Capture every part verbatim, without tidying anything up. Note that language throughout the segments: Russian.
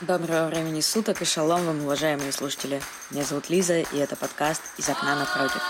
Доброго времени суток и шалом вам, уважаемые слушатели. Меня зовут Лиза, и это подкаст «Из окна напротив».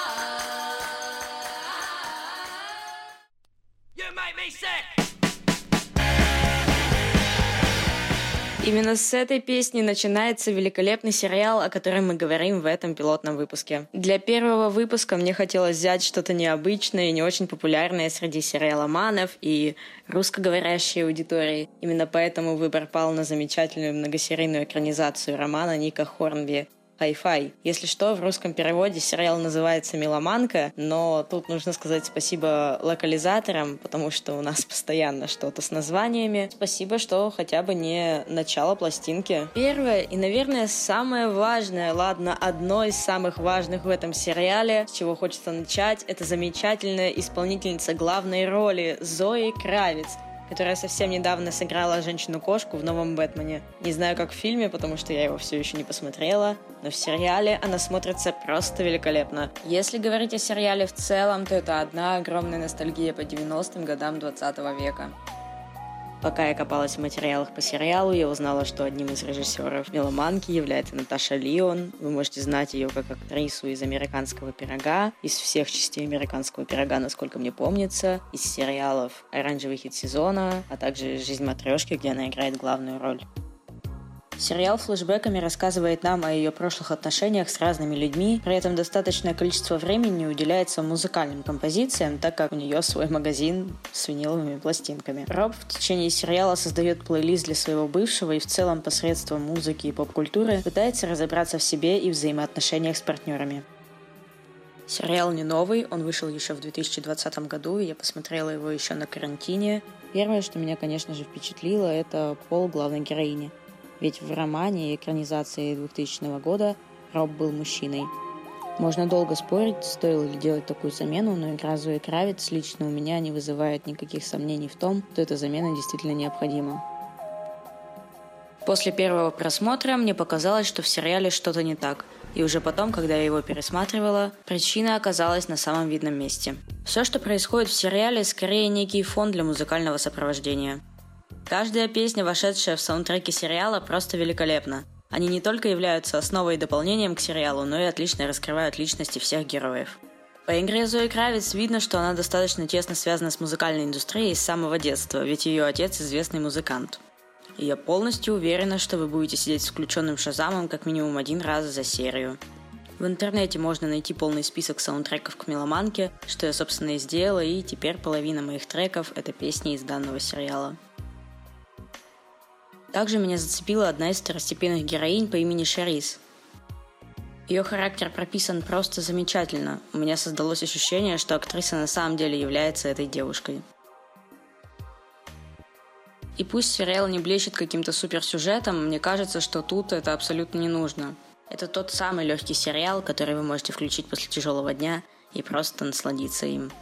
Именно с этой песни начинается великолепный сериал, о котором мы говорим в этом пилотном выпуске. Для первого выпуска мне хотелось взять что-то необычное и не очень популярное среди сериаломанов и русскоговорящей аудитории. Именно поэтому выбор пал на замечательную многосерийную экранизацию романа Ника Хорнби «Хай-фай». Если что, в русском переводе сериал называется «Меломанка», но тут нужно сказать спасибо локализаторам, потому что у нас постоянно что-то с названиями. Спасибо, что хотя бы не начало пластинки. Первое и, наверное, самое важное, ладно, одно из самых важных в этом сериале, с чего хочется начать, это замечательная исполнительница главной роли Зои Кравиц, которая совсем недавно сыграла женщину-кошку в новом «Бэтмене». Не знаю, как в фильме, потому что я его все еще не посмотрела, но в сериале она смотрится просто великолепно. Если говорить о сериале в целом, то это одна огромная ностальгия по девяностым годам двадцатого века. Пока я копалась в материалах по сериалу, я узнала, что одним из режиссеров «Меломанки» является Наташа Лион. Вы можете знать ее как актрису из «Американского пирога», из всех частей «Американского пирога», насколько мне помнится, из сериалов «Оранжевый хит сезона», а также «Жизнь матрешки», где она играет главную роль. Сериал флешбэками рассказывает нам о ее прошлых отношениях с разными людьми, при этом достаточное количество времени уделяется музыкальным композициям, так как у нее свой магазин с виниловыми пластинками. Роб в течение сериала создает плейлист для своего бывшего и в целом посредством музыки и поп-культуры пытается разобраться в себе и взаимоотношениях с партнерами. Сериал не новый, он вышел еще в две тысячи двадцатом году, и я посмотрела его еще на карантине. Первое, что меня, конечно же, впечатлило, это пол главной героини. Ведь в романе и экранизации двухтысячного года Роб был мужчиной. Можно долго спорить, стоило ли делать такую замену, но игра Зои Кравиц лично у меня не вызывает никаких сомнений в том, что эта замена действительно необходима. После первого просмотра мне показалось, что в сериале что-то не так, и уже потом, когда я его пересматривала, причина оказалась на самом видном месте. Все, что происходит в сериале, скорее некий фон для музыкального сопровождения. Каждая песня, вошедшая в саундтреки сериала, просто великолепна. Они не только являются основой и дополнением к сериалу, но и отлично раскрывают личности всех героев. По игре Зои Кравиц видно, что она достаточно тесно связана с музыкальной индустрией с самого детства, ведь ее отец – известный музыкант. И я полностью уверена, что вы будете сидеть с включенным Шазамом как минимум один раз за серию. В интернете можно найти полный список саундтреков к «Меломанке», что я, собственно, и сделала, и теперь половина моих треков – это песни из данного сериала. Также меня зацепила одна из второстепенных героинь по имени Шерис. Ее характер прописан просто замечательно. У меня создалось ощущение, что актриса на самом деле является этой девушкой. И пусть сериал не блещет каким-то суперсюжетом, мне кажется, что тут это абсолютно не нужно. Это тот самый легкий сериал, который вы можете включить после тяжелого дня и просто насладиться им.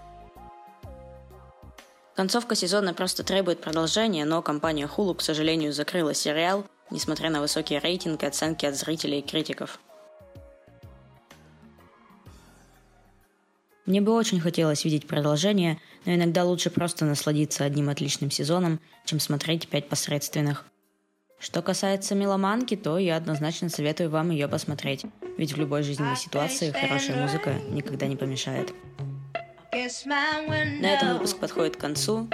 Концовка сезона просто требует продолжения, но компания Hulu, к сожалению, закрыла сериал, несмотря на высокий рейтинг и оценки от зрителей и критиков. Мне бы очень хотелось видеть продолжение, но иногда лучше просто насладиться одним отличным сезоном, чем смотреть пять посредственных. Что касается «Меломанки», то я однозначно советую вам ее посмотреть, ведь в любой жизненной ситуации хорошая музыка никогда не помешает. На этом выпуск подходит к концу.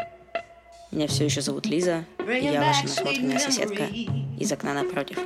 Меня все еще зовут Лиза, и я ваша насмотренная соседка из окна напротив.